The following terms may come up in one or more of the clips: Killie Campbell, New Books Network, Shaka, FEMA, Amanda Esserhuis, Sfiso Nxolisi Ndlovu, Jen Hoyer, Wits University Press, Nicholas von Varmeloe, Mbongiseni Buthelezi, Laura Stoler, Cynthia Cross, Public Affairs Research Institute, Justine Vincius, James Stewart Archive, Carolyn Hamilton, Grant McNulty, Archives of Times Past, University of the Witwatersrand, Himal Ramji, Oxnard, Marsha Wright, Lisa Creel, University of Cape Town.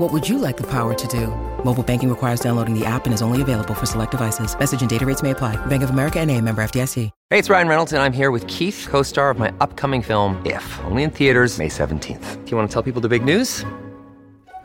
What would you like the power to do? Mobile banking requires downloading the app and is only available for select devices. Message and data rates may apply. Bank of America N.A., member FDIC. Hey, it's Ryan Reynolds, and I'm here with Keith, co-star of my upcoming film, If, only in theaters May 17th. Do you want to tell people the big news? All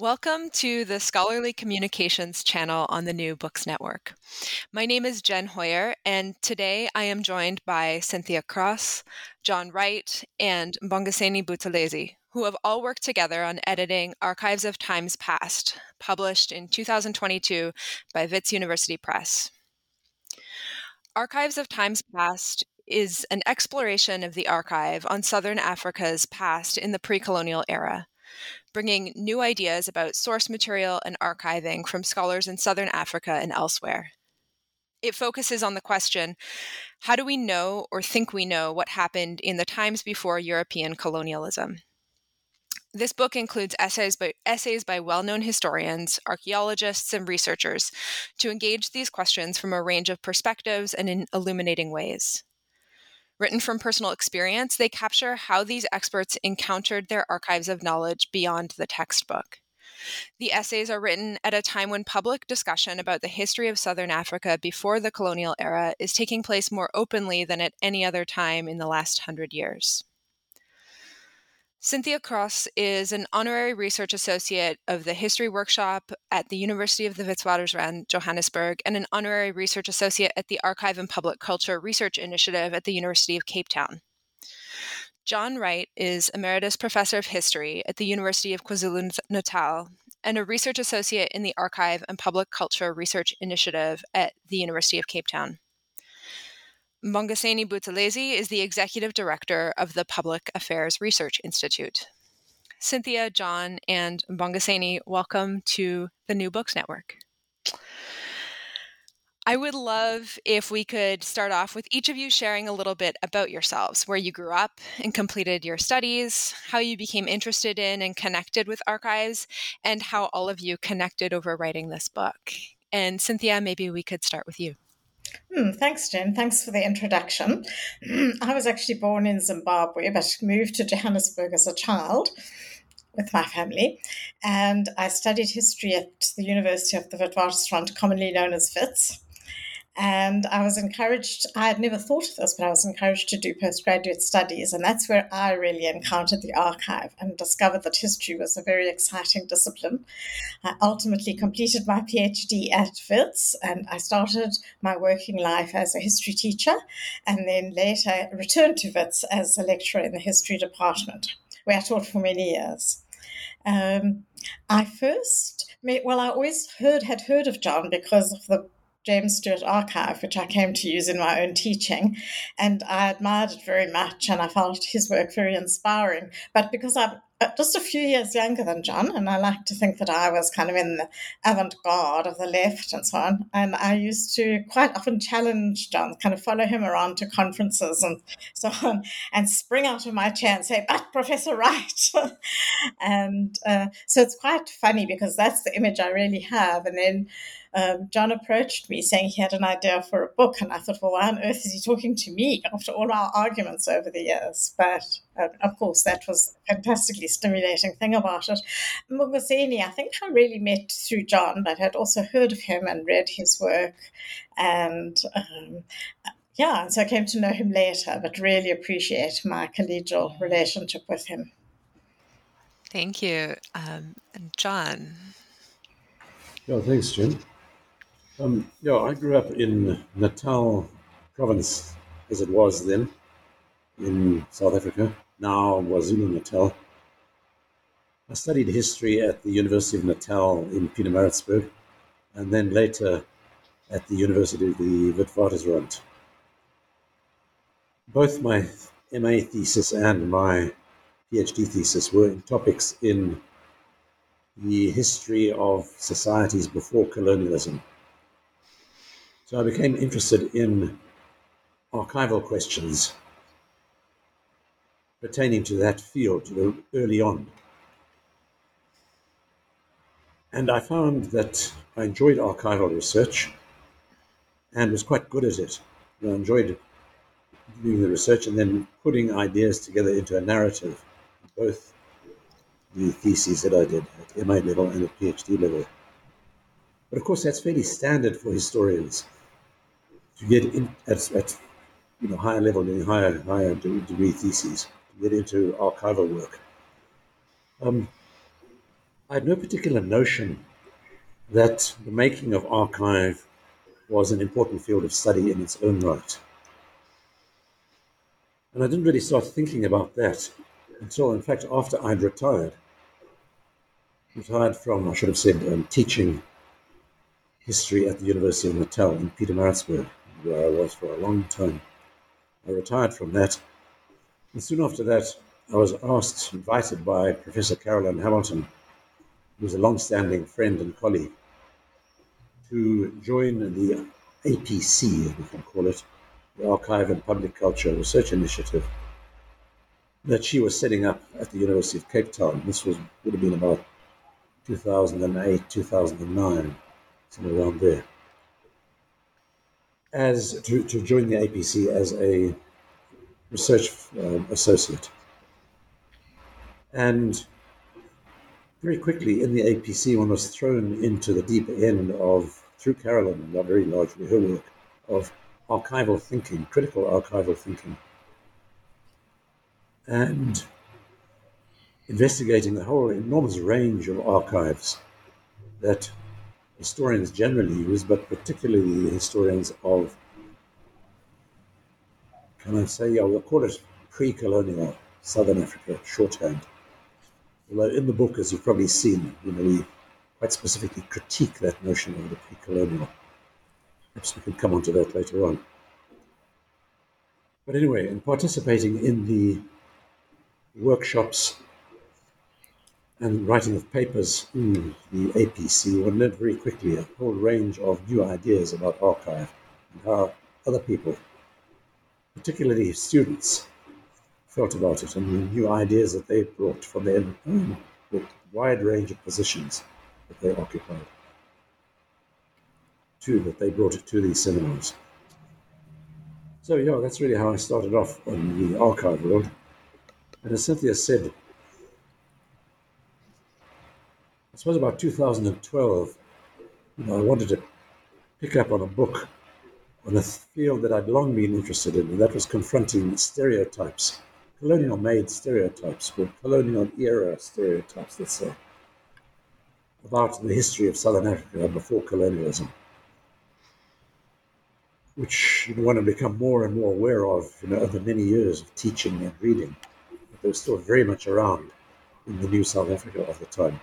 Welcome to the Scholarly Communications channel on the New Books Network. My name is Jen Hoyer, and today I am joined by Cynthia Cross, John Wright, and Mbongiseni Buthelezi, who have all worked together on editing Archives of Times Past, published in 2022 by Wits University Press. Archives of Times Past is an exploration of the archive on Southern Africa's past in the pre-colonial era, bringing new ideas about source material and archiving from scholars in Southern Africa and elsewhere. It focuses on the question, how do we know or think we know what happened in the times before European colonialism? This book includes essays by well-known historians, archaeologists, and researchers to engage these questions from a range of perspectives and in illuminating ways. Written from personal experience, they capture how these experts encountered their archives of knowledge beyond the textbook. The essays are written at a time when public discussion about the history of Southern Africa before the colonial era is taking place more openly than at any other time in the last 100 years. Cynthia Cross is an honorary research associate of the History Workshop at the University of the Witwatersrand, Johannesburg, and an honorary research associate at the Archive and Public Culture Research Initiative at the University of Cape Town. John Wright is Emeritus Professor of History at the University of KwaZulu-Natal and a research associate in the Archive and Public Culture Research Initiative at the University of Cape Town. Mbongiseni Buthelezi is the Executive Director of the Public Affairs Research Institute. Cynthia, John, and Mbongiseni, welcome to the New Books Network. I would love if we could start off with each of you sharing a little bit about yourselves, where you grew up and completed your studies, how you became interested in and connected with archives, and how all of you connected over writing this book. And Cynthia, maybe we could start with you. Thanks, Jen. Thanks for the introduction. I was actually born in Zimbabwe, but moved to Johannesburg as a child with my family. And I studied history at the University of the Witwatersrand, commonly known as WITS. And I was encouraged, I had never thought of this, but I was encouraged to do postgraduate studies. And that's where I really encountered the archive and discovered that history was a very exciting discipline. I ultimately completed my PhD at WITS, and I started my working life as a history teacher, and then later returned to WITS as a lecturer in the history department, where I taught for many years. I had heard of John because of the James Stewart Archive, which I came to use in my own teaching, and I admired it very much, and I found his work very inspiring. But because I'm just a few years younger than John, and I like to think that I was kind of in the avant-garde of the left and so on, and I used to quite often challenge John, kind of follow him around to conferences and so on, and spring out of my chair and say, but Professor Wright! So it's quite funny because that's the image I really have. And then John approached me saying he had an idea for a book, and I thought, well, why on earth is he talking to me after all our arguments over the years? But Of course, that was a fantastically stimulating thing about it. Mbongiseni, I think I really met through John, but had also heard of him and read his work. And so I came to know him later, but really appreciate my collegial relationship with him. Thank you. And John. Yeah, thanks, Jen. I grew up in Natal province, as it was then, in South Africa, now KwaZulu-Natal. I studied history at the University of Natal in Pietermaritzburg, and then later at the University of the Witwatersrand. Both my MA thesis and my PhD thesis were in topics in the history of societies before colonialism. So I became interested in archival questions pertaining to that field early on. And I found that I enjoyed archival research and was quite good at it. I enjoyed doing the research and then putting ideas together into a narrative, both the theses that I did at MA level and at PhD level. But of course, that's fairly standard for historians to get in at higher level, doing higher degree theses, to get into archival work. I had no particular notion that the making of archive was an important field of study in its own right. And I didn't really start thinking about that until, in fact, after I'd retired from, I should have said, teaching history at the University of Natal in Pietermaritzburg, where I was for a long time. I retired from that, and soon after that, I was invited by Professor Carolyn Hamilton, who was a long-standing friend and colleague, to join the APC, we can call it, the Archive and Public Culture Research Initiative, that she was setting up at the University of Cape Town. This would have been about 2008, 2009, somewhere around there, as to join the APC as a research associate. And very quickly in the APC, one was thrown into the deep end through Carolyn, not very largely her work, of archival thinking, critical archival thinking, and investigating the whole enormous range of archives that historians generally use, but particularly the historians of, we'll call it pre-colonial Southern Africa, shorthand. Although in the book, as you've probably seen, we quite specifically critique that notion of the pre-colonial. Perhaps we can come on to that later on. But anyway, in participating in the workshops and writing of papers in the APC, one learned very quickly a whole range of new ideas about archive and how other people, particularly students, felt about it and the new ideas that they brought from their own wide range of positions that they occupied, that they brought to these seminars. So that's really how I started off on the archive world. And as Cynthia said, I suppose about 2012, I wanted to pick up on a book on a field that I'd long been interested in, and that was confronting stereotypes, colonial-made stereotypes, or colonial-era stereotypes, let's say, about the history of Southern Africa before colonialism, which you want to become more and more aware of over many years of teaching and reading. But they were still very much around in the new South Africa of the time.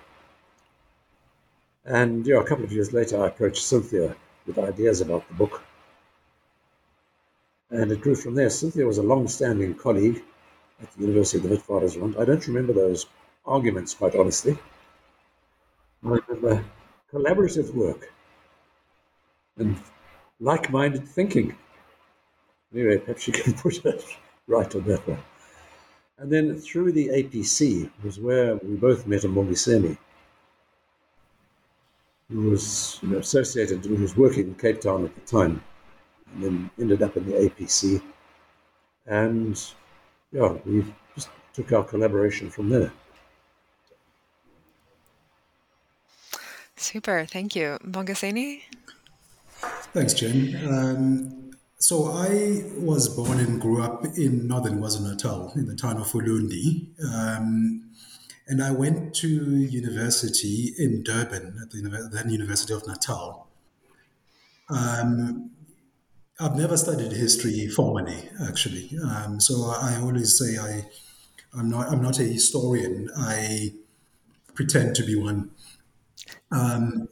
And a couple of years later, I approached Cynthia with ideas about the book. And it grew from there. Cynthia was a long-standing colleague at the University of the Witwatersrand. I don't remember those arguments, quite honestly. I remember collaborative work and like-minded thinking. Anyway, perhaps you can put it right on that one. And then through the APC was where we both met Mbongiseni, who was associated, who was working in Cape Town at the time, and then ended up in the APC. And we just took our collaboration from there. Super, thank you. Mbongiseni? Thanks, Jen. So I was born and grew up in northern KwaZulu-Natal, in the town of Ulundi. And I went to university in Durban, at the then University of Natal. I've never studied history formally, actually. So I always say I'm not a historian. I pretend to be one. But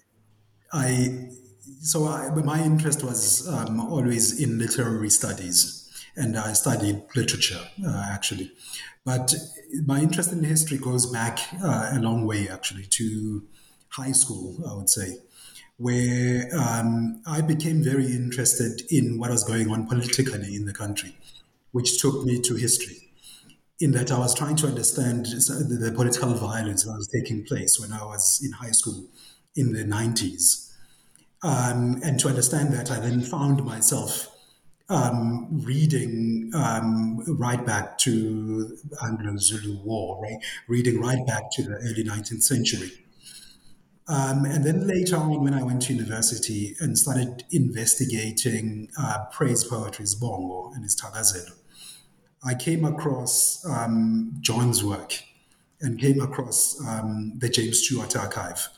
my interest was always in literary studies, and I studied literature, actually. But my interest in history goes back a long way, actually, to high school, I would say, where I became very interested in what was going on politically in the country, which took me to history, in that I was trying to understand the political violence that was taking place when I was in high school in the 90s. And to understand that, I then found myself reading right back to Anglo-Zulu War, right? Reading right back to the early 19th century. And then later on, when I went to university and started investigating praise poetry's Bongo and his Tagazelo, I came across John's work and came across the James Stewart Archive,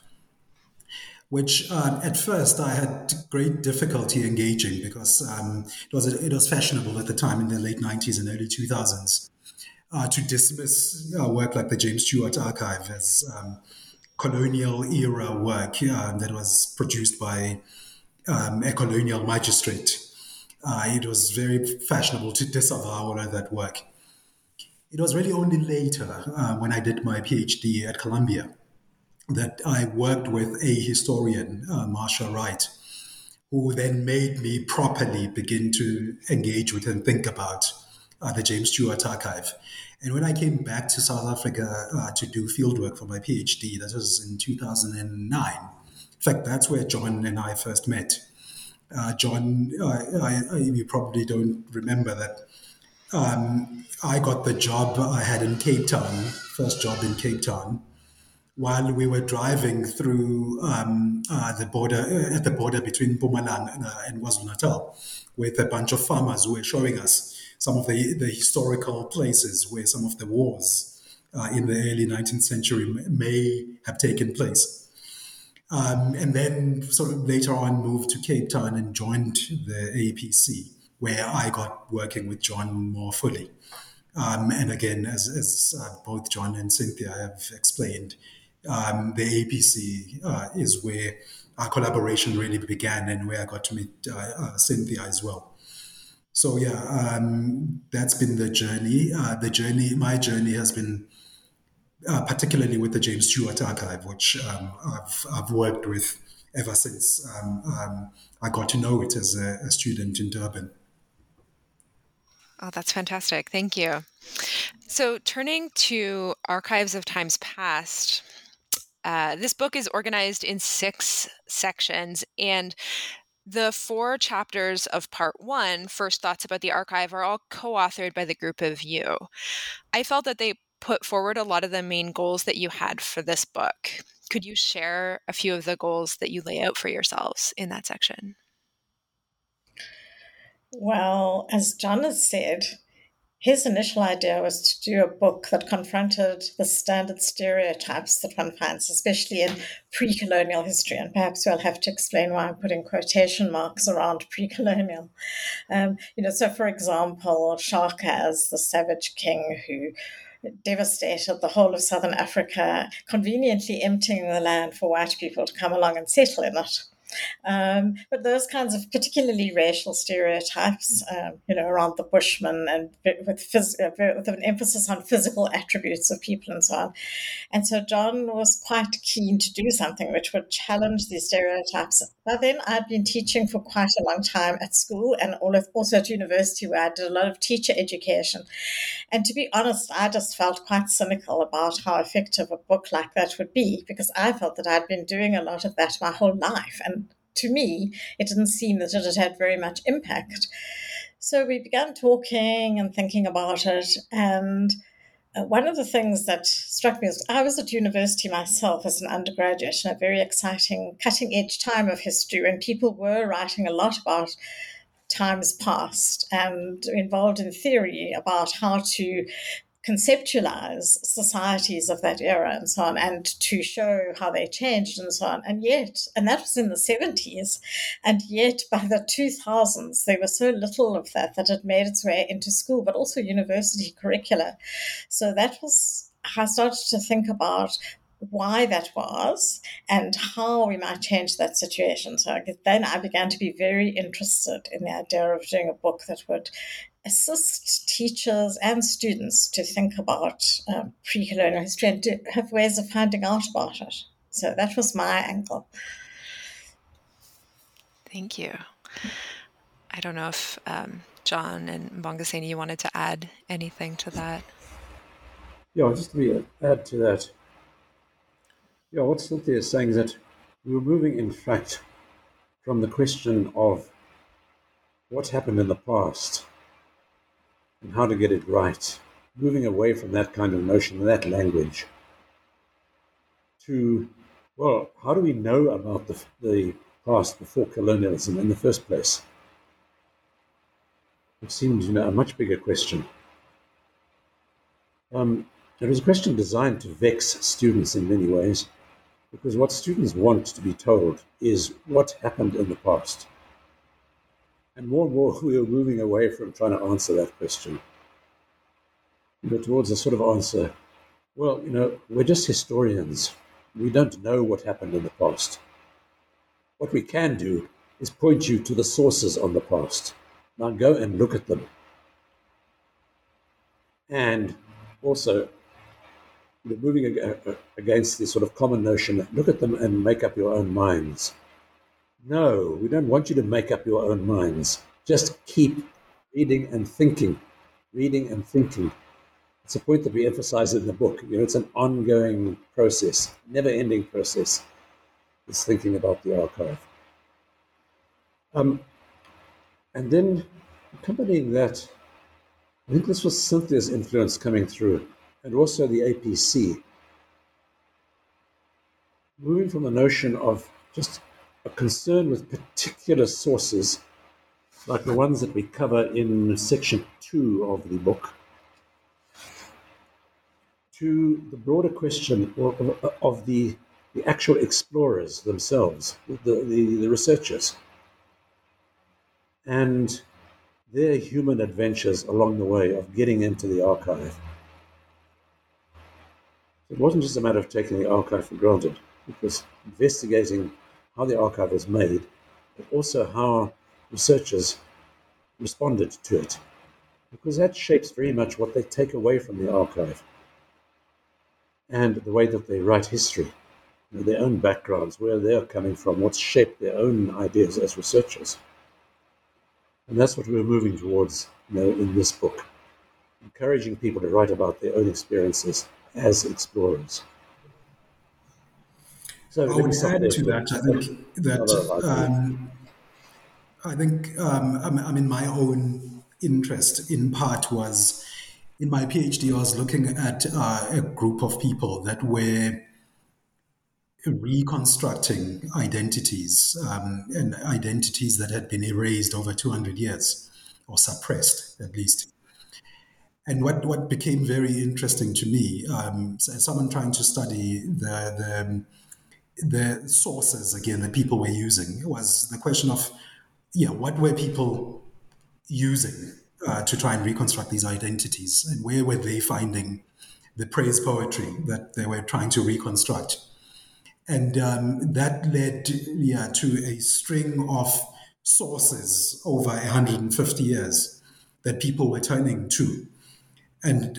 which at first I had great difficulty engaging because it was fashionable at the time in the late 90s and early 2000s to dismiss work like the James Stewart Archive as colonial era work that was produced by a colonial magistrate. It was very fashionable to disavow all of that work. It was really only later when I did my PhD at Columbia that I worked with a historian, Marsha Wright, who then made me properly begin to engage with and think about the James Stewart Archive. And when I came back to South Africa to do fieldwork for my PhD, that was in 2009. In fact, that's where John and I first met. John, you probably don't remember that I got the job I had in Cape Town, first job in Cape Town, while we were driving through the border between Mpumalanga and KwaZulu-Natal, with a bunch of farmers who were showing us some of the historical places where some of the wars in the early 19th century may have taken place. And then sort of later on moved to Cape Town and joined the APC, where I got working with John more fully. And again, as both John and Cynthia have explained, the APC is where our collaboration really began and where I got to meet Cynthia as well. So yeah, that's been the journey. My journey has been particularly with the James Stewart Archive, which I've worked with ever since I got to know it as a student in Durban. Oh, that's fantastic. Thank you. So turning to Archives of Times Past, this book is organized in 6 sections, and the 4 chapters of part 1, First Thoughts About the Archive, are all co-authored by the group of you. I felt that they put forward a lot of the main goals that you had for this book. Could you share a few of the goals that you lay out for yourselves in that section? Well, as John has said, his initial idea was to do a book that confronted the standard stereotypes that one finds, especially in pre-colonial history. And perhaps we'll have to explain why I'm putting quotation marks around pre-colonial. So for example, Shaka as the savage king who devastated the whole of southern Africa, conveniently emptying the land for white people to come along and settle in it. But those kinds of particularly racial stereotypes, around the Bushman and with an emphasis on physical attributes of people and so on. And so John was quite keen to do something which would challenge these stereotypes. By then, I'd been teaching for quite a long time at school and also at university, where I did a lot of teacher education. And to be honest, I just felt quite cynical about how effective a book like that would be, because I felt that I'd been doing a lot of that my whole life. And to me, it didn't seem that it had very much impact. So we began talking and thinking about it, and One of the things that struck me is I was at university myself as an undergraduate in a very exciting, cutting-edge time of history when people were writing a lot about times past and involved in theory about how to conceptualize societies of that era and so on, and to show how they changed and so on. And yet, and that was in the 70s, and yet by the 2000s, there was so little of that that had made its way into school, but also university curricula. So that was, I started to think about why that was and how we might change that situation. So then I began to be very interested in the idea of doing a book that would assist teachers and students to think about pre-colonial history and to have ways of finding out about it. So that was my angle. Thank you. I don't know if John and Mbongiseni, you wanted to add anything to that? Yeah, just to add to that. Yeah, what Cynthia is saying is that we were moving, in fact, from the question of what happened in the past and how to get it right, moving away from that kind of notion and that language to, well, how do we know about the past before colonialism in the first place? It seems, a much bigger question. It was a question designed to vex students in many ways, because what students want to be told is what happened in the past. And more we are moving away from trying to answer that question, but towards a sort of answer, well, we're just historians. We don't know what happened in the past. What we can do is point you to the sources on the past. Now go and look at them. And also, we're moving against this sort of common notion that look at them and make up your own minds. No, we don't want you to make up your own minds. Just keep reading and thinking, reading and thinking. It's a point that we emphasize in the book. It's an ongoing process, never-ending process. It's thinking about the archive. And then accompanying that, I think this was Cynthia's influence coming through, and also the APC. Moving from a notion of just a concern with particular sources, like the ones that we cover in section 2 of the book, to the broader question of the actual explorers themselves, the researchers, and their human adventures along the way of getting into the archive. It wasn't just a matter of taking the archive for granted. It was investigating how the archive was made, but also how researchers responded to it, because that shapes very much what they take away from the archive and the way that they write history, their own backgrounds, where they're coming from, what's shaped their own ideas as researchers. And that's what we're moving towards in this book, encouraging people to write about their own experiences as explorers. So I would add to that, I think my own interest in part was, in my PhD, I was looking at a group of people that were reconstructing identities and identities that had been erased over 200 years, or suppressed at least. And what became very interesting to me, someone trying to study the sources, again, that people were using, was the question of, what were people using to try and reconstruct these identities, and where were they finding the praise poetry that they were trying to reconstruct? And that led to a string of sources over 150 years that people were turning to. And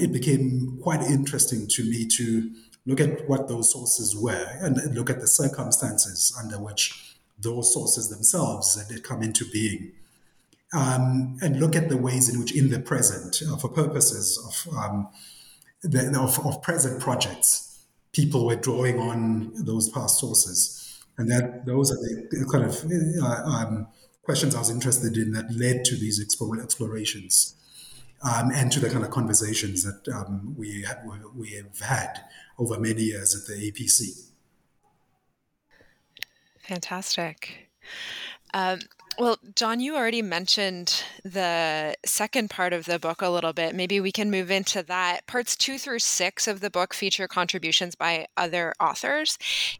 it became quite interesting to me to look at what those sources were and look at the circumstances under which those sources themselves had come into being, and look at the ways in which in the present, for purposes of present projects, people were drawing on those past sources. And that those are the kind of questions I was interested in that led to these explorations. and to the kind of conversations that we have had over many years at the APC. Fantastic. Well, John, you already mentioned the second part of the book a little bit. Maybe we can move into that. Parts 2 through 6 of the book feature contributions by other authors,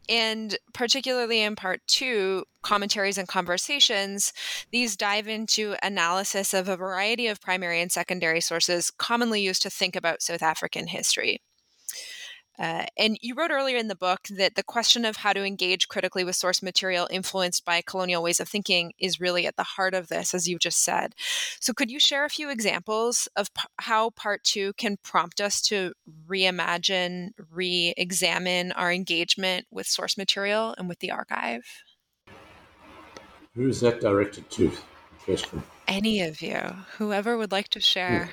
and particularly in part 2, Commentaries and Conversations, these dive into analysis of a variety of primary and secondary sources commonly used to think about South African history. And you wrote earlier in the book that the question of how to engage critically with source material influenced by colonial ways of thinking is really at the heart of this, as you just said. So could you share a few examples of how part 2 can prompt us to reimagine, re-examine our engagement with source material and with the archive? Who is that directed to? Question. Any of you, whoever would like to share.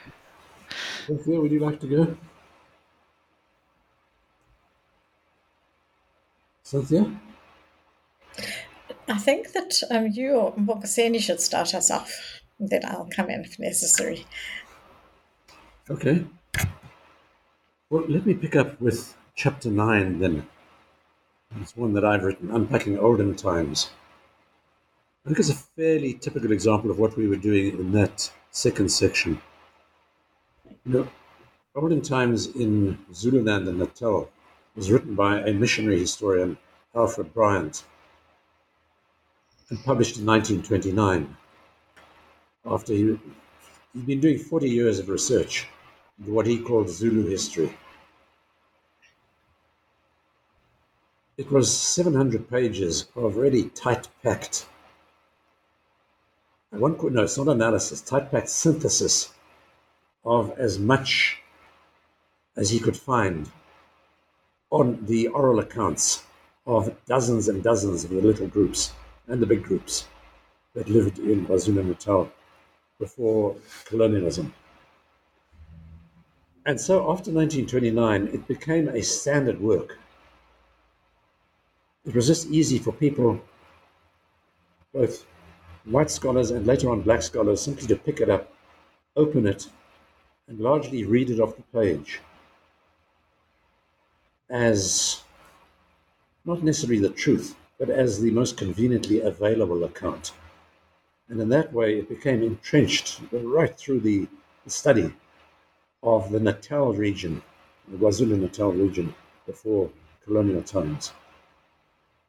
Cynthia, would you like to go? Cynthia? I think that you, Mbongiseni, should start us off. Then I'll come in if necessary. Okay. Well, let me pick up with Chapter 9 then. It's one that I've written, Unpacking Olden Times. I think it's a fairly typical example of what we were doing in that second section. You know, Olden Times in Zululand and Natal was written by a missionary historian, Alfred Bryant, and published in 1929, after he'd been doing 40 years of research into what he called Zulu history. It was 700 pages of really tight-packed, tight-packed synthesis of as much as he could find on the oral accounts of dozens and dozens of the little groups and the big groups that lived in KwaZulu-Natal before colonialism. And so after 1929, it became a standard work. It was just easy for people, both white scholars and later on black scholars, simply to pick it up, open it, and largely read it off the page, as not necessarily the truth, but as the most conveniently available account. And in that way, it became entrenched right through the study of the Natal region, the KwaZulu-Natal region, before colonial times.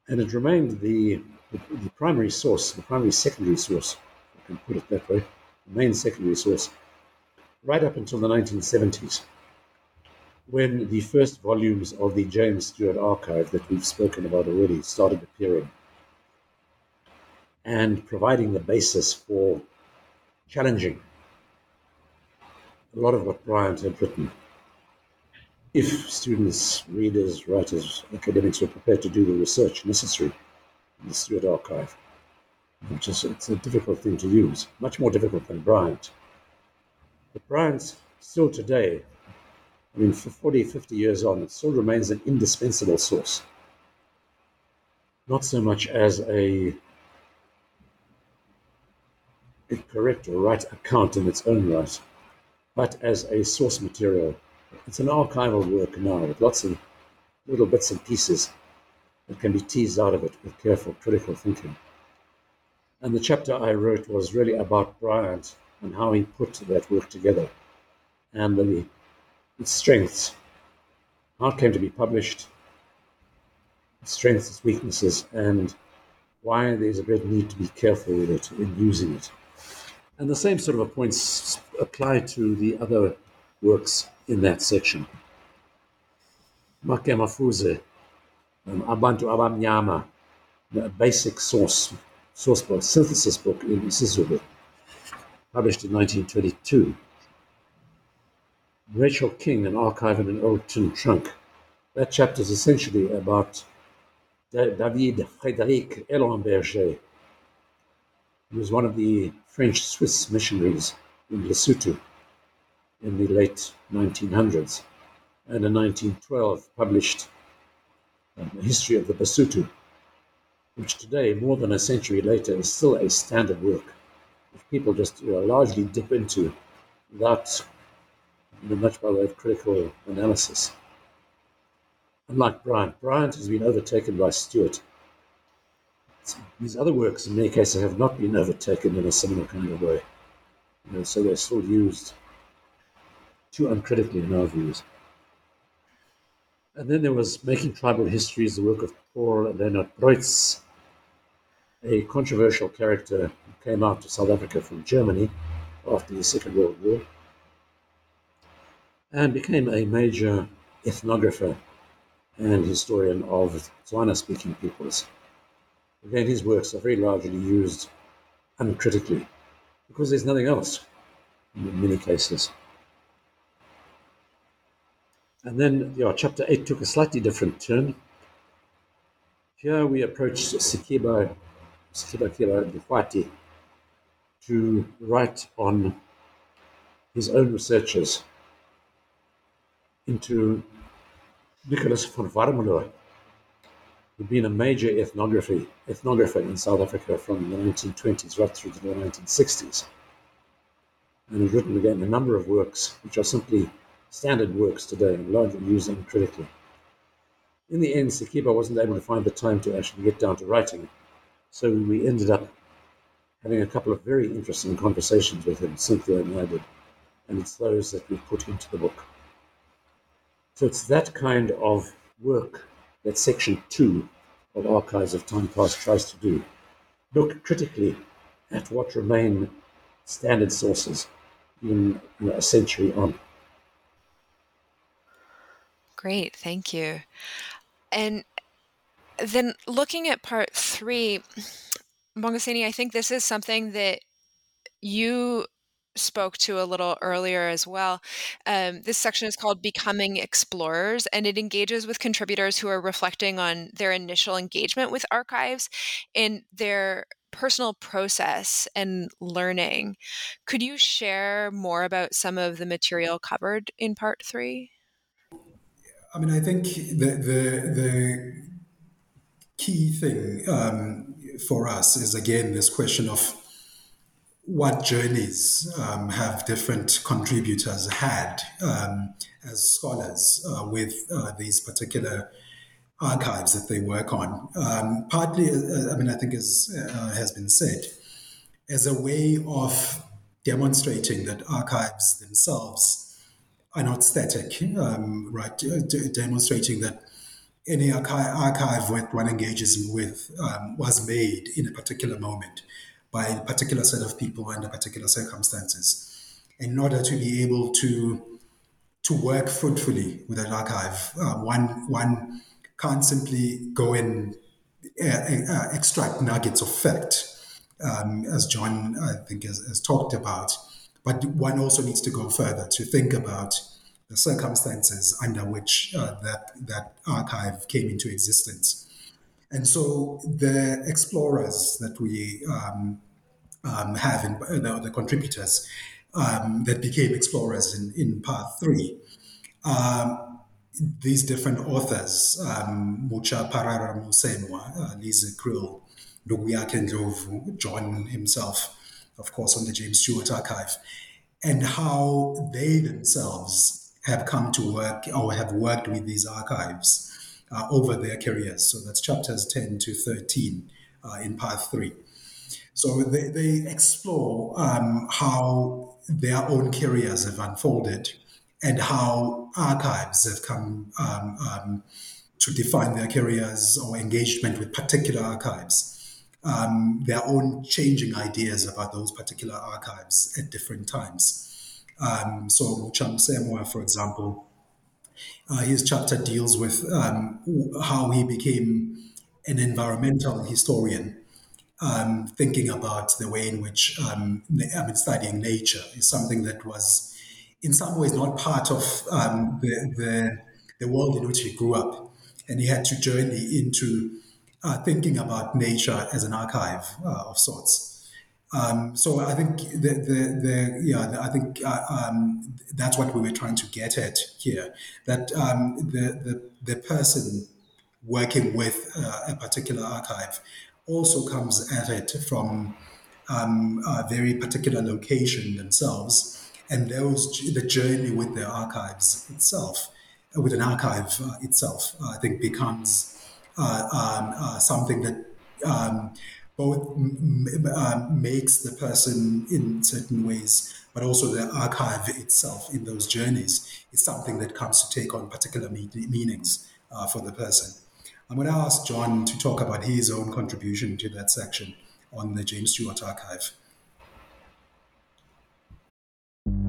And it remained the primary source, the primary secondary source, I can put it that way, the main secondary source, right up until the 1970s. When the first volumes of the James Stewart Archive that we've spoken about already started appearing and providing the basis for challenging a lot of what Bryant had written, if students, readers, writers, academics were prepared to do the research necessary in the Stewart Archive, which is it's a difficult thing to use, much more difficult than Bryant. But Bryant still today, I mean, for 40, 50 years on, it still remains an indispensable source. Not so much as a correct or right account in its own right, but as a source material. It's an archival work now with lots of little bits and pieces that can be teased out of it with careful critical thinking. And the chapter I wrote was really about Bryant and how he put that work together and its strengths, how it came to be published, its strengths, its weaknesses, and why there's a great need to be careful with it in using it. And the same sort of points apply to the other works in that section. Magema Fuze, Abantu Abamnyama, a basic source book, synthesis book in isiZulu, published in 1922. Rachel King, An Archive in an Old Tin Trunk. That chapter is essentially about David-Frédéric Ellenberger, who was one of the French-Swiss missionaries in Lesotho in the late 1900s, and in 1912 published a history of the Basotho, which today, more than a century later, is still a standard work. If people just largely dip into that much by way of critical analysis. Unlike Bryant, Bryant has been overtaken by Stewart. These other works, in many cases, have not been overtaken in a similar kind of way. And so they're still used too uncritically in our views. And then there was Making Tribal Histories, the work of Paul Leonard Breutz, a controversial character who came out to South Africa from Germany after the Second World War and became a major ethnographer and historian of Tswana-speaking peoples. Again, his works are very largely used uncritically because there's nothing else in many cases. And then Chapter 8 took a slightly different turn. Here we approached Sikiba Dikwati to write on his own researches into Nicholas von Varmeloe, who'd been a major ethnographer in South Africa from the 1920s right through to the 1960s, and had written again a number of works which are simply standard works today and largely used uncritically. In the end, Sikiba wasn't able to find the time to actually get down to writing, so we ended up having a couple of very interesting conversations with him, Cynthia and I did, and it's those that we put into the book. So it's that kind of work that Section 2 of Archives of Time Past tries to do. Look critically at what remain standard sources in a century on. Great, thank you. And then looking at Part 3, Mbongiseni, I think this is something that you spoke to a little earlier as well. This section is called Becoming Explorers, and it engages with contributors who are reflecting on their initial engagement with archives and their personal process and learning. Could you share more about some of the material covered in Part 3? I mean, I think the key thing for us is, again, this question of what journeys have different contributors had as scholars with these particular archives that they work on? Partly, I think as has been said, as a way of demonstrating that archives themselves are not static, right? Demonstrating that any archive that one engages with was made in a particular moment, by a particular set of people under particular circumstances, in order to be able to work fruitfully with an archive. One can't simply go and extract nuggets of fact, as John, I think, has talked about, but one also needs to go further to think about the circumstances under which that archive came into existence. And so the explorers that we have, the contributors that became explorers in Part 3. These different authors, Mucha Musemwa, Lisa Creel, Ndlovu, John himself, of course, on the James Stewart Archive, and how they themselves have come to work or have worked with these archives over their careers. So that's chapters 10 to 13 in Part 3. So they explore how their own careers have unfolded and how archives have come to define their careers or engagement with particular archives, their own changing ideas about those particular archives at different times. So Mucha Musemwa, for example, his chapter deals with how he became an environmental historian, thinking about the way in which studying nature is something that was in some ways not part of the world in which he grew up. And he had to journey into thinking about nature as an archive of sorts. So I think that's what we were trying to get at here. That the person working with a particular archive also comes at it from a very particular location themselves, and the journey with the archives itself, with an archive itself, I think becomes something that both makes the person in certain ways, but also the archive itself in those journeys is something that comes to take on particular meanings for the person. I'm going to ask John to talk about his own contribution to that section on the James Stewart Archive.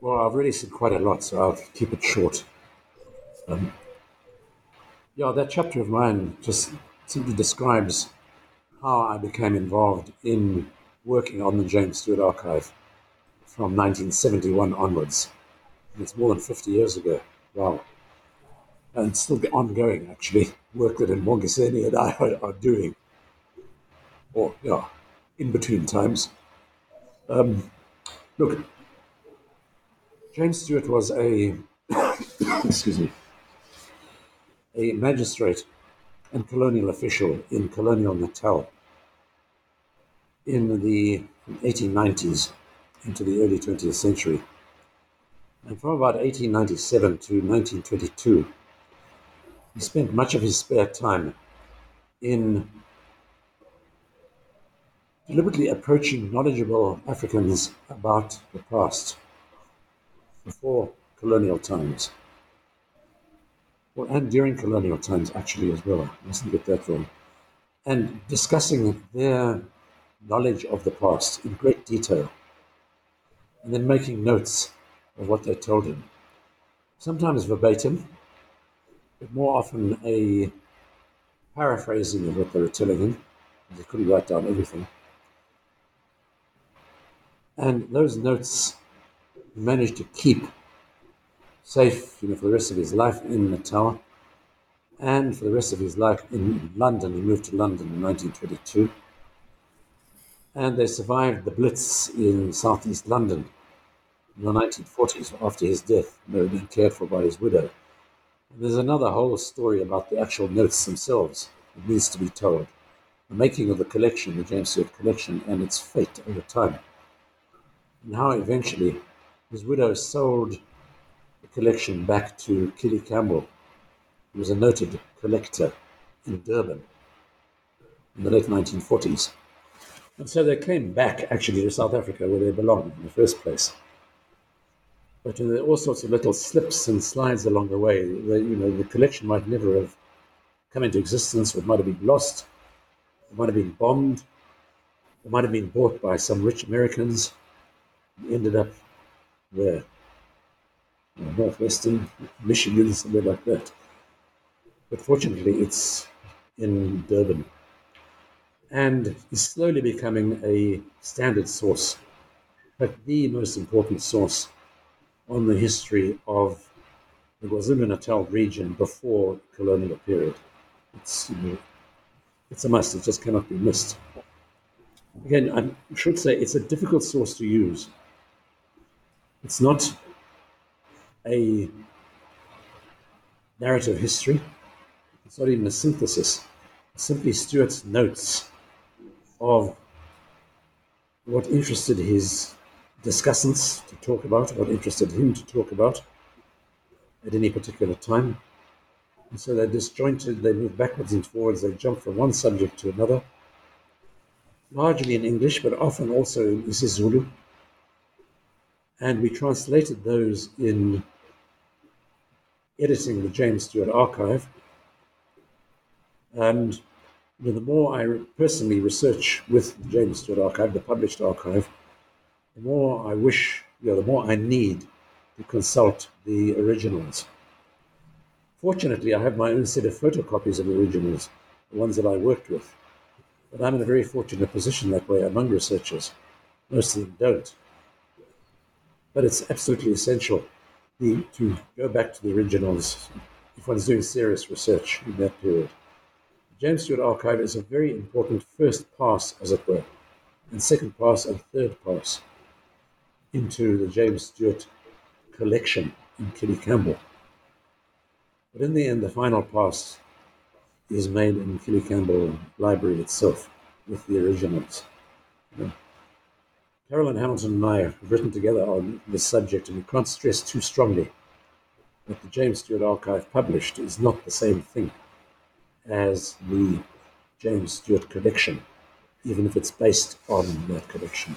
Well, I've already said quite a lot, so I'll keep it short. That chapter of mine just simply describes how I became involved in working on the James Stewart Archive from 1971 onwards. And it's more than 50 years ago. Wow. And it's still ongoing, actually, work that Mbongiseni and I are doing. Or, in between times. Look, James Stewart was a magistrate and colonial official in Colonial Natal in the 1890s into the early 20th century. And from about 1897 to 1922, he spent much of his spare time in deliberately approaching knowledgeable Africans about the past. Before colonial times, and during colonial times, actually, as well. I mustn't get that wrong. And discussing their knowledge of the past in great detail, and then making notes of what they told him. Sometimes verbatim, but more often a paraphrasing of what they were telling him. They couldn't write down everything. And those notes managed to keep safe, for the rest of his life in Natal, and for the rest of his life in London. He moved to London in 1922, and they survived the Blitz in southeast London in the 1940s after his death. They were being cared for by his widow. And there's another whole story about the actual notes themselves that needs to be told, the making of the collection, the James Stewart collection, and its fate over time, and how eventually his widow sold the collection back to Killie Campbell, who was a noted collector in Durban in the late 1940s. And so they came back, actually, to South Africa, where they belonged in the first place. But there were all sorts of little slips and slides along the way. The collection might never have come into existence, or it might have been lost, it might have been bombed, it might have been bought by some rich Americans, and ended up there, Northwestern, Michigan, somewhere like that. But fortunately, it's in Durban, and is slowly becoming a standard source, but the most important source on the history of the KwaZulu-Natal region before the colonial period. It's a must. It just cannot be missed. Again, I should say it's a difficult source to use. It's not a narrative history. It's not even a synthesis. It's simply Stewart's notes of what interested his discussants to talk about, what interested him to talk about at any particular time. And so they're disjointed, they move backwards and forwards, they jump from one subject to another, largely in English, but often also in isiZulu, and we translated those in editing the James Stewart Archive. And the more I personally research with the James Stewart Archive, the published archive, the more I wish, the more I need to consult the originals. Fortunately, I have my own set of photocopies of the originals, the ones that I worked with. But I'm in a very fortunate position that way among researchers. Most of them don't. But it's absolutely essential to go back to the originals if one's doing serious research in that period. The James Stewart Archive is a very important first pass, as it were, and second pass and third pass into the James Stewart collection in Killie Campbell. But in the end, the final pass is made in Killie Campbell Library itself with the originals. Carolyn Hamilton and I have written together on this subject, and we can't stress too strongly that the James Stewart Archive published is not the same thing as the James Stewart collection, even if it's based on that collection.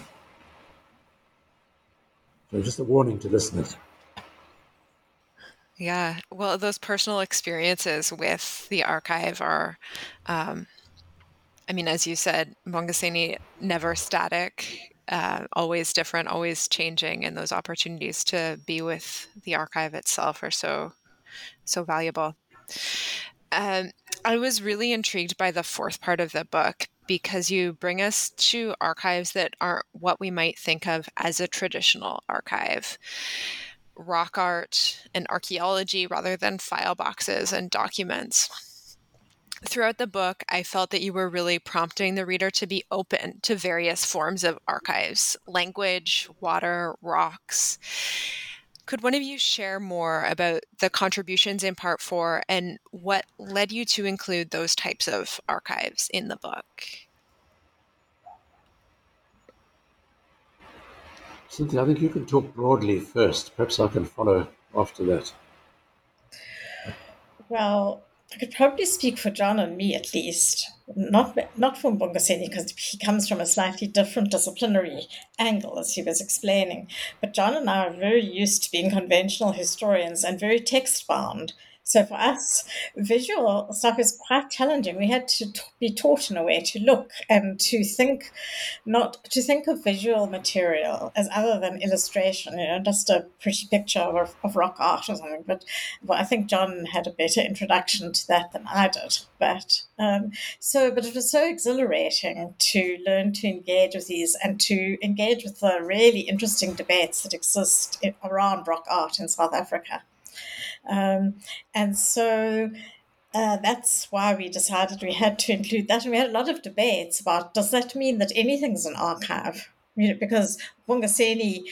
So just a warning to listeners. Yeah, well, those personal experiences with the archive are, as you said, Mbongiseni, never static, always different, always changing, and those opportunities to be with the archive itself are so valuable. I was really intrigued by the fourth part of the book because you bring us to archives that aren't what we might think of as a traditional archive. Rock art and archaeology rather than file boxes and documents. Throughout the book, I felt that you were really prompting the reader to be open to various forms of archives, language, water, rocks. Could one of you share more about the contributions in Part 4 and what led you to include those types of archives in the book? Cynthia, I think you can talk broadly first. Perhaps I can follow after that. Well, I could probably speak for John and me at least, not for Mbongiseni, because he comes from a slightly different disciplinary angle, as he was explaining. But John and I are very used to being conventional historians and very text-bound. So for us, visual stuff is quite challenging. We had to be taught in a way to look and to think, not to think of visual material as other than illustration, just a pretty picture of rock art or something. But I think John had a better introduction to that than I did. But it was so exhilarating to learn to engage with these and to engage with the really interesting debates that exist around rock art in South Africa. And so that's why we decided we had to include that. And we had a lot of debates about, does that mean that anything's an archive? Because Mbongiseni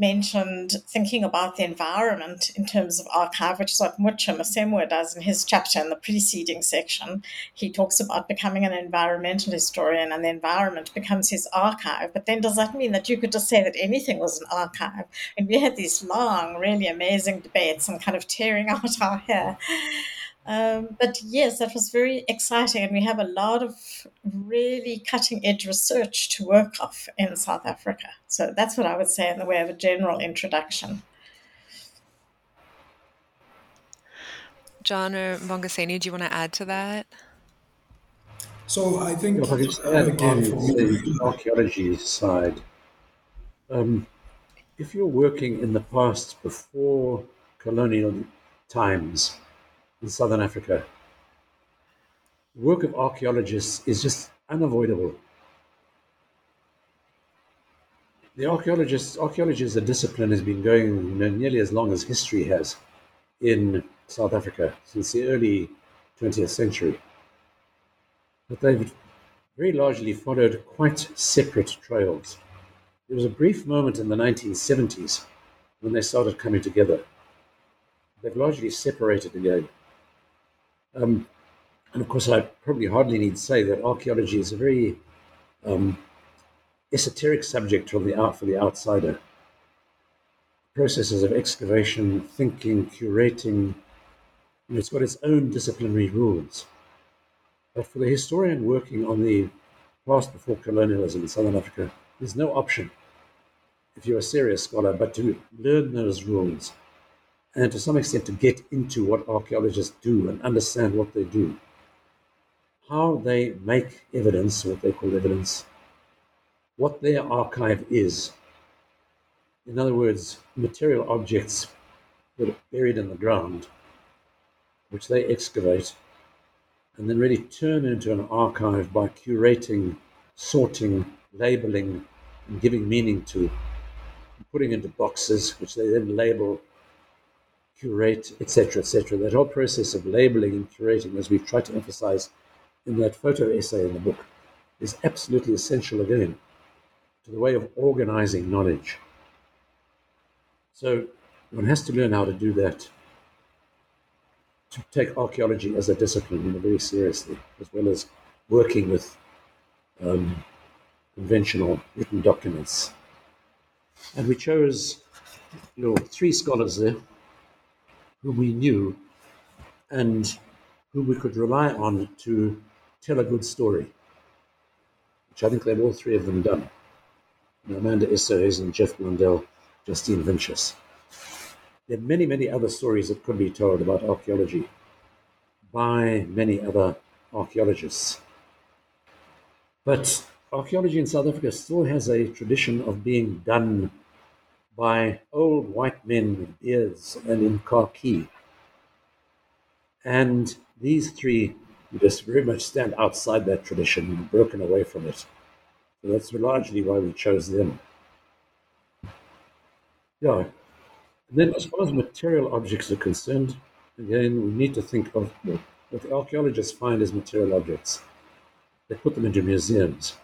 mentioned thinking about the environment in terms of archive, which is what Mucha Musemwa does in his chapter in the preceding section. He talks about becoming an environmental historian and the environment becomes his archive. But then does that mean that you could just say that anything was an archive? And we had these long, really amazing debates and kind of tearing out our hair. But yes, that was very exciting. And we have a lot of really cutting edge research to work off in South Africa. So that's what I would say in the way of a general introduction. John or Mbongiseni, do you want to add to that? So I think again, from the archaeology side, if you're working in the past before colonial times, in Southern Africa, the work of archaeologists is just unavoidable. Archaeology as a discipline has been going nearly as long as history has in South Africa, since the early 20th century. But they've very largely followed quite separate trails. There was a brief moment in the 1970s when they started coming together. They've largely separated again. And of course, I probably hardly need to say that archaeology is a very esoteric subject for the outsider. Processes of excavation, thinking, curating, it's got its own disciplinary rules. But for the historian working on the past before colonialism in Southern Africa, there's no option. if you're a serious scholar, but to learn those rules and to some extent to get into what archaeologists do and understand what they do, how they make evidence, what they call evidence, what their archive is. In other words, material objects that are buried in the ground, which they excavate and then really turn into an archive by curating, sorting, labeling, and giving meaning to, and putting into boxes, which they then label, curate, etc., etc. That whole process of labeling and curating, as we've tried to emphasize in that photo essay in the book, is absolutely essential again to the way of organizing knowledge. So one has to learn how to do that, to take archaeology as a discipline, very seriously, as well as working with conventional written documents. And we chose three scholars there whom we knew and whom we could rely on to tell a good story, which I think they've all three of them done. Amanda Esserhuis and Jeff Blundell, Justine Vincius. There are many, many other stories that could be told about archaeology by many other archaeologists. But archaeology in South Africa still has a tradition of being done by old white men with beards and in khaki. And these three just very much stand outside that tradition and broken away from it. So that's largely why we chose them. Yeah. And then as far as material objects are concerned, again, we need to think of what the archaeologists find as material objects. They put them into museums.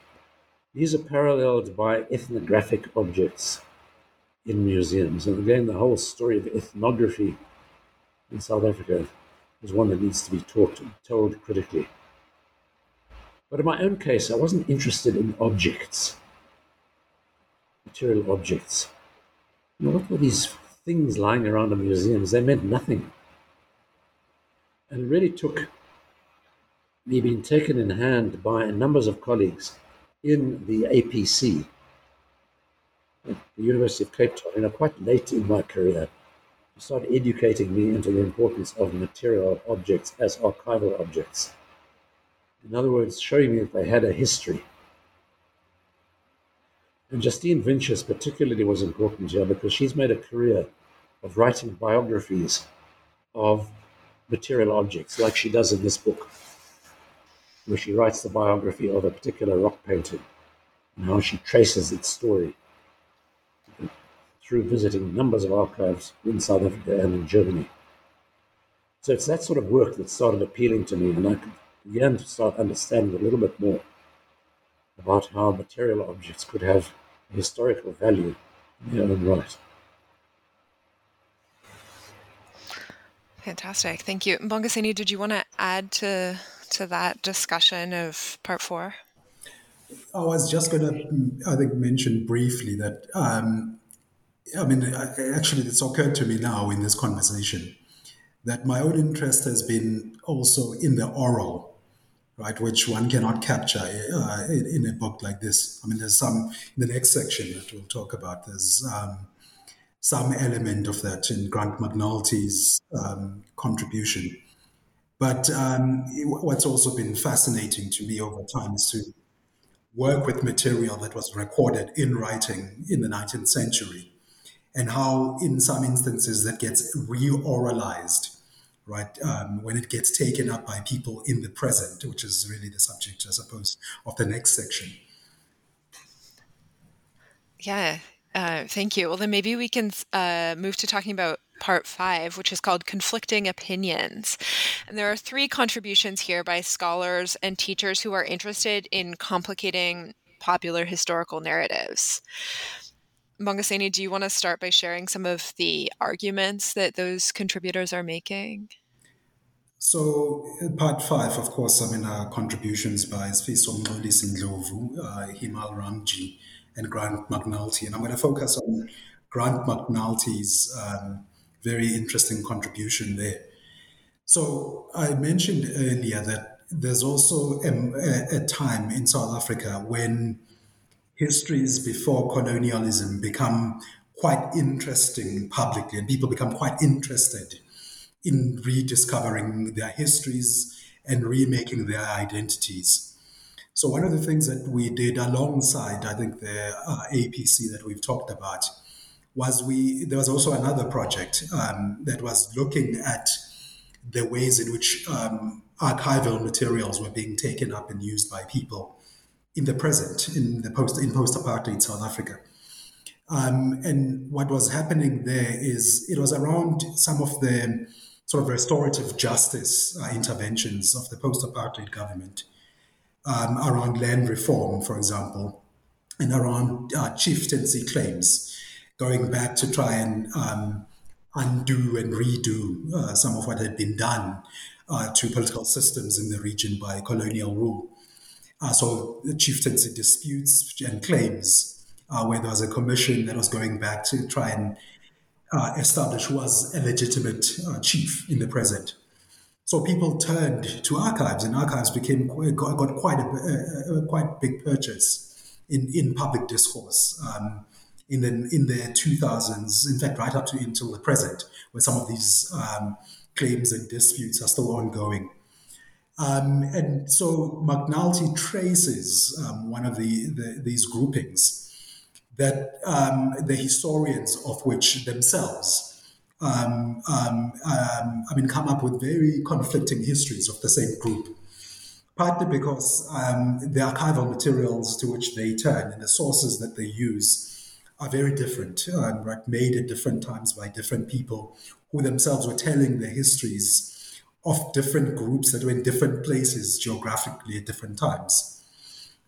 These are paralleled by ethnographic objects in museums. And again, the whole story of ethnography in South Africa is one that needs to be taught and told critically. But in my own case, I wasn't interested in objects, material objects. What were these things lying around in museums? They meant nothing. And it really took me being taken in hand by numbers of colleagues in the APC, at the University of Cape Town, quite late in my career, to start educating me into the importance of material objects as archival objects. In other words, showing me that they had a history. And Justine Vincius particularly was important here because she's made a career of writing biographies of material objects, like she does in this book, where she writes the biography of a particular rock painting and how she traces its story through visiting numbers of archives in South Africa and in Germany. So it's that sort of work that started appealing to me, and I began to start understanding a little bit more about how material objects could have a historical value in their own right. Fantastic, thank you. Mbongiseni, did you want to add to that discussion of part four? I was just going to, mention briefly that, actually it's occurred to me now in this conversation that my own interest has been also in the oral, right, which one cannot capture in a book like this. There's some, in the next section that we'll talk about, there's some element of that in Grant McNulty's contribution. But what's also been fascinating to me over time is to work with material that was recorded in writing in the 19th century and how, in some instances, that gets re-oralized, right, when it gets taken up by people in the present, which is really the subject, I suppose, of the next section. Yeah, thank you. Well, then maybe we can move to talking about part five, which is called Conflicting Opinions. And there are three contributions here by scholars and teachers who are interested in complicating popular historical narratives. Mbongiseni, do you want to start by sharing some of the arguments that those contributors are making? So part five, of course, are contributions by Sfiso Nxolisi Ndlovu, Himal Ramji, and Grant McNulty. And I'm going to focus on Grant McNulty's very interesting contribution there. So I mentioned earlier that there's also a time in South Africa when histories before colonialism become quite interesting publicly, and people become quite interested in rediscovering their histories and remaking their identities. So one of the things that we did alongside, I think, the APC that we've talked about, there was also another project that was looking at the ways in which archival materials were being taken up and used by people in the present, in post-apartheid South Africa. And what was happening there is it was around some of the sort of restorative justice interventions of the post-apartheid government around land reform, for example, and around chieftaincy claims, going back to try and undo and redo some of what had been done to political systems in the region by colonial rule. So the chieftaincy disputes and claims, where there was a commission that was going back to try and establish who was a legitimate chief in the present. So people turned to archives, and archives got quite a quite big purchase in public discourse in the 2000s, in fact, right up to until the present, where some of these claims and disputes are still ongoing. And so McNulty traces one of these groupings that the historians of which themselves, come up with very conflicting histories of the same group, partly because the archival materials to which they turn and the sources that they use are very different, right, made at different times by different people who themselves were telling the histories of different groups that were in different places geographically at different times.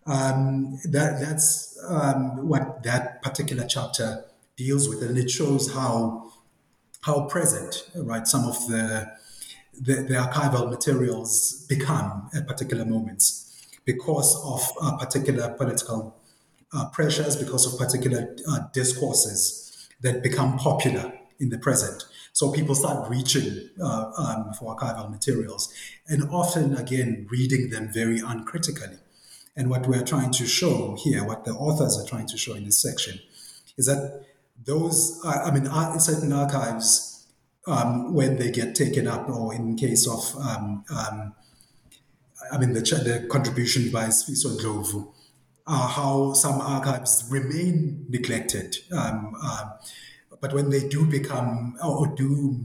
That's what that particular chapter deals with, and it shows how present, right, some of the archival materials become at particular moments because of particular political pressures, because of particular discourses that become popular in the present. So people start reaching for archival materials and often, again, reading them very uncritically. And what we're trying to show here, what the authors are trying to show in this section, is that certain archives, when they get taken up, or in case of, the contribution by Sfiso Ndlovu, how some archives remain neglected. But when they do become or do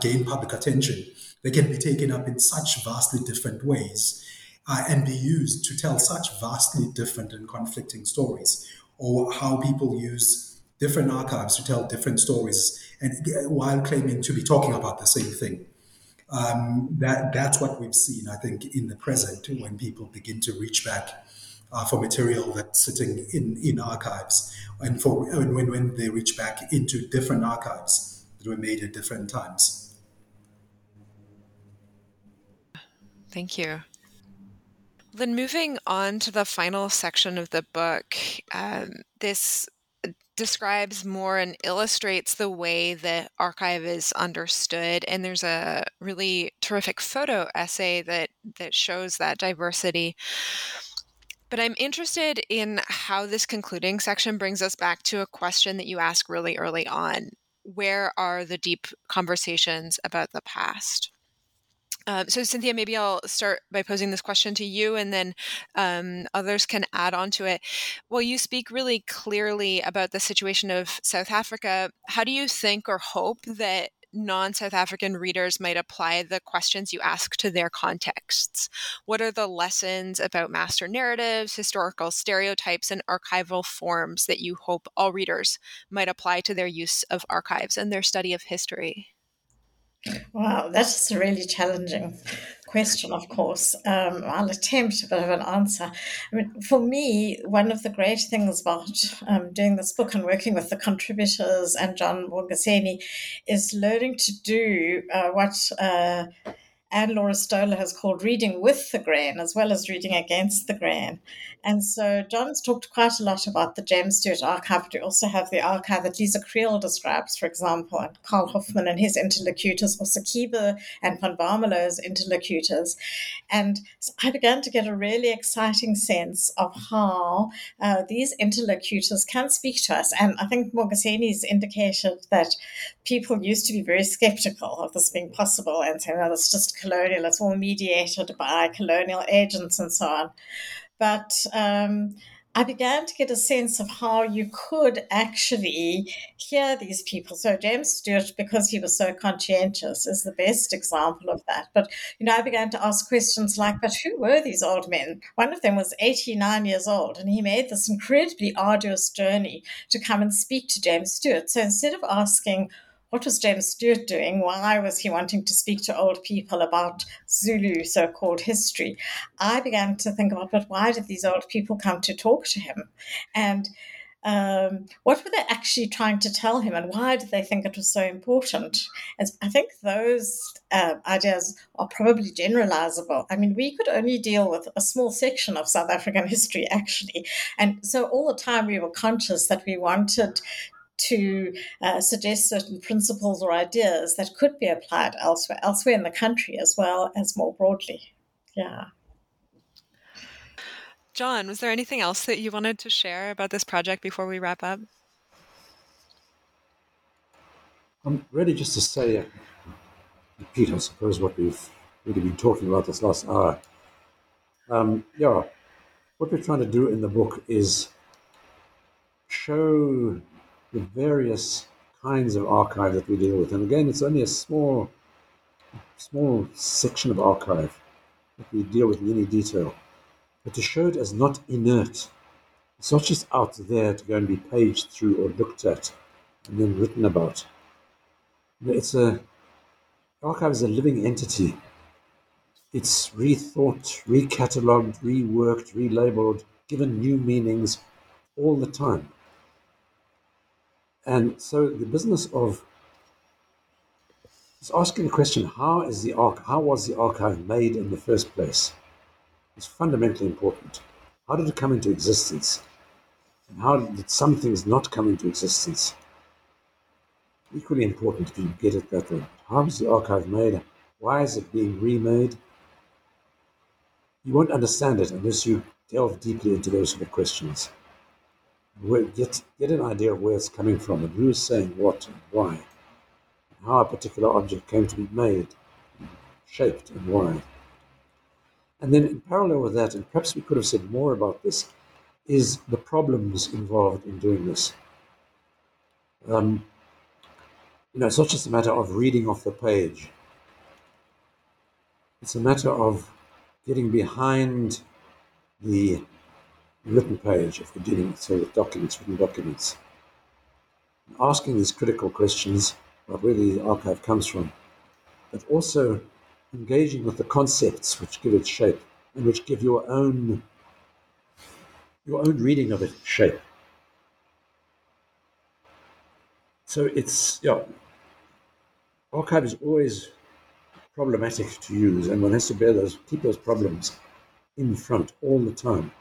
gain public attention, they can be taken up in such vastly different ways and be used to tell such vastly different and conflicting stories, or how people use different archives to tell different stories and while claiming to be talking about the same thing. That's what we've seen, I think, in the present when people begin to reach back for material that's sitting in archives, and when they reach back into different archives that were made at different times. Thank you. Then moving on to the final section of the book, this describes more and illustrates the way that archive is understood. And there's a really terrific photo essay that shows that diversity. But I'm interested in how this concluding section brings us back to a question that you asked really early on. Where are the deep conversations about the past? So Cynthia, maybe I'll start by posing this question to you, and then others can add on to it. Well, you speak really clearly about the situation of South Africa. How do you think or hope that non-South African readers might apply the questions you ask to their contexts? What are the lessons about master narratives, historical stereotypes, and archival forms that you hope all readers might apply to their use of archives and their study of history? Wow, that's a really challenging question, of course. I'll attempt a bit of an answer. I mean, for me, one of the great things about doing this book and working with the contributors and John Mbongiseni is learning to do what and Laura Stoler has called reading with the grain as well as reading against the grain. And so John's talked quite a lot about the James Stewart Archive, but we also have the archive that Lisa Creel describes, for example, and Carl Hoffman and his interlocutors, or Sakiba and von Varmeloe's interlocutors. And so I began to get a really exciting sense of how these interlocutors can speak to us. And I think Mbongiseni's indicated that people used to be very skeptical of this being possible and saying, well, it's just colonial, it's all mediated by colonial agents and so on. But I began to get a sense of how you could actually hear these people. So James Stewart, because he was so conscientious, is the best example of that. But, you know, I began to ask questions like, but who were these old men? One of them was 89 years old, and he made this incredibly arduous journey to come and speak to James Stewart. So instead of asking, what was James Stewart doing? Why was he wanting to speak to old people about Zulu so-called history? I began to think about, but why did these old people come to talk to him? And what were they actually trying to tell him? And why did they think it was so important? And I think those ideas are probably generalizable. I mean, we could only deal with a small section of South African history, actually. And so all the time we were conscious that we wanted to suggest certain principles or ideas that could be applied elsewhere in the country as well as more broadly. Yeah. John, was there anything else that you wanted to share about this project before we wrap up? Really just to say, repeat, I suppose, what we've really been talking about this last hour. What we're trying to do in the book is show the various kinds of archive that we deal with. And again, it's only a small section of archive that we deal with in any detail. But to show it as not inert, it's not just out there to go and be paged through or looked at and then written about. Archive is a living entity. It's rethought, recatalogued, reworked, relabeled, given new meanings all the time. And so the business of asking the question, how was the archive made in the first place, is fundamentally important. How did it come into existence? And how did some things not come into existence? Equally important if you get it that way. How was the archive made? Why is it being remade? You won't understand it unless you delve deeply into those sort of questions. Get an idea of where it's coming from and who is saying what and why, and how a particular object came to be made, shaped, and why. And then in parallel with that, and perhaps we could have said more about this, is the problems involved in doing this. It's not just a matter of reading off the page. It's a matter of getting behind the written page, if we're dealing with documents, written documents. Asking these critical questions about where the archive comes from, but also engaging with the concepts which give it shape and which give your own reading of it shape. So archive is always problematic to use, and one has to keep those problems in front all the time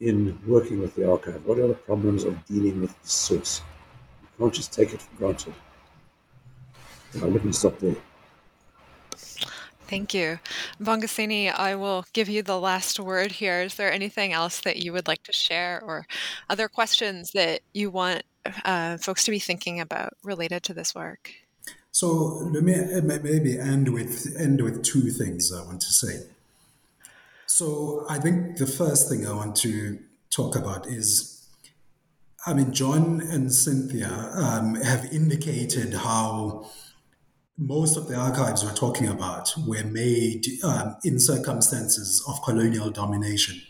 in working with the archive. What are the problems of dealing with this source? You can't just take it for granted. I wouldn't stop there. Thank you. Mbongiseni, I will give you the last word here. Is there anything else that you would like to share or other questions that you want folks to be thinking about related to this work? So let me maybe end with two things I want to say. So I think the first thing I want to talk about is, John and Cynthia have indicated how most of the archives we're talking about were made in circumstances of colonial domination.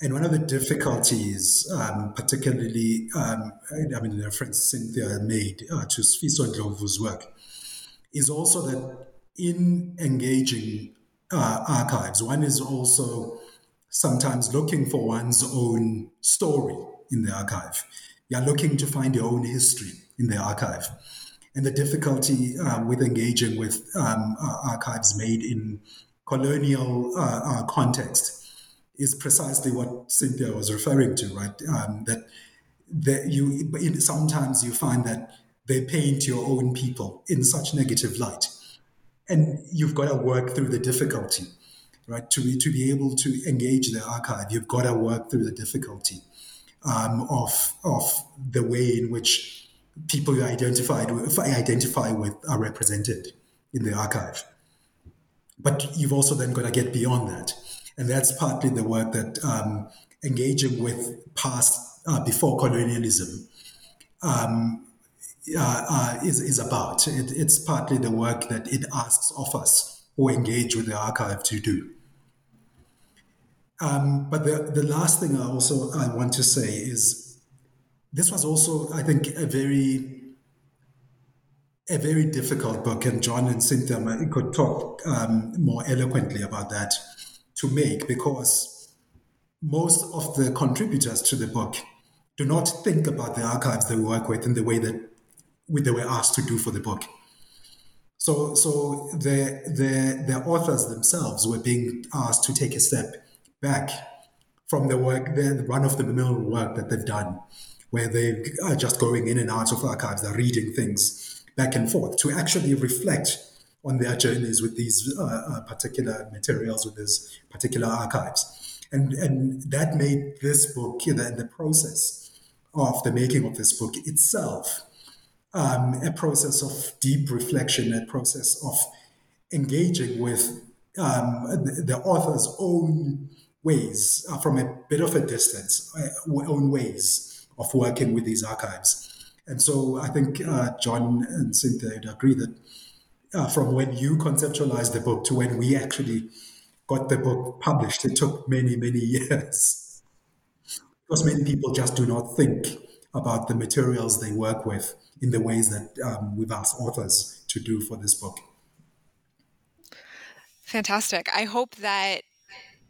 And one of the difficulties, particularly, the reference Cynthia made to Sfiso Ndlovu's work, is also that in engaging archives, one is also sometimes looking for one's own story in the archive. You're looking to find your own history in the archive. and the difficulty with engaging with archives made in colonial context is precisely what Cynthia was referring to, right? Sometimes you find that they paint your own people in such negative light, and you've got to work through the difficulty, right? To be able to engage the archive, you've got to work through the difficulty of the way in which people you identify with are represented in the archive. But you've also then got to get beyond that. And that's partly the work that engaging with past before colonialism is about. It's partly the work that it asks of us who engage with the archive to do. But the last thing I want to say is this was also, I think, a very difficult book, and John and Cynthia could talk more eloquently about that, to make, because most of the contributors to the book do not think about the archives they work with in the way that they were asked to do for the book. So the authors themselves were being asked to take a step back from the run-of-the-mill work that they've done, where they are just going in and out of archives, they're reading things back and forth, to actually reflect on their journeys with these particular materials, with these particular archives. And that made this book, the process of the making of this book itself, a process of deep reflection, a process of engaging with the author's own ways, from a bit of a distance, own ways of working with these archives. And so I think John and Cynthia would agree that from when you conceptualized the book to when we actually got the book published, it took many, many years. Because many people just do not think about the materials they work with in the ways that we've asked authors to do for this book. Fantastic. I hope that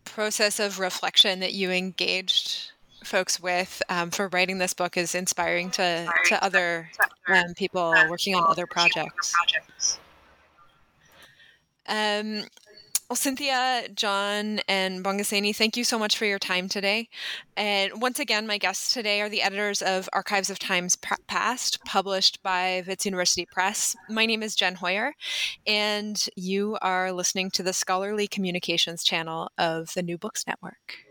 process of reflection that you engaged folks with for writing this book is inspiring to other people working on other projects. Well, Cynthia, John, and Mbongiseni, thank you so much for your time today. And once again, my guests today are the editors of Archives of Times Past, published by Wits University Press. My name is Jen Hoyer, and you are listening to the Scholarly Communications channel of the New Books Network.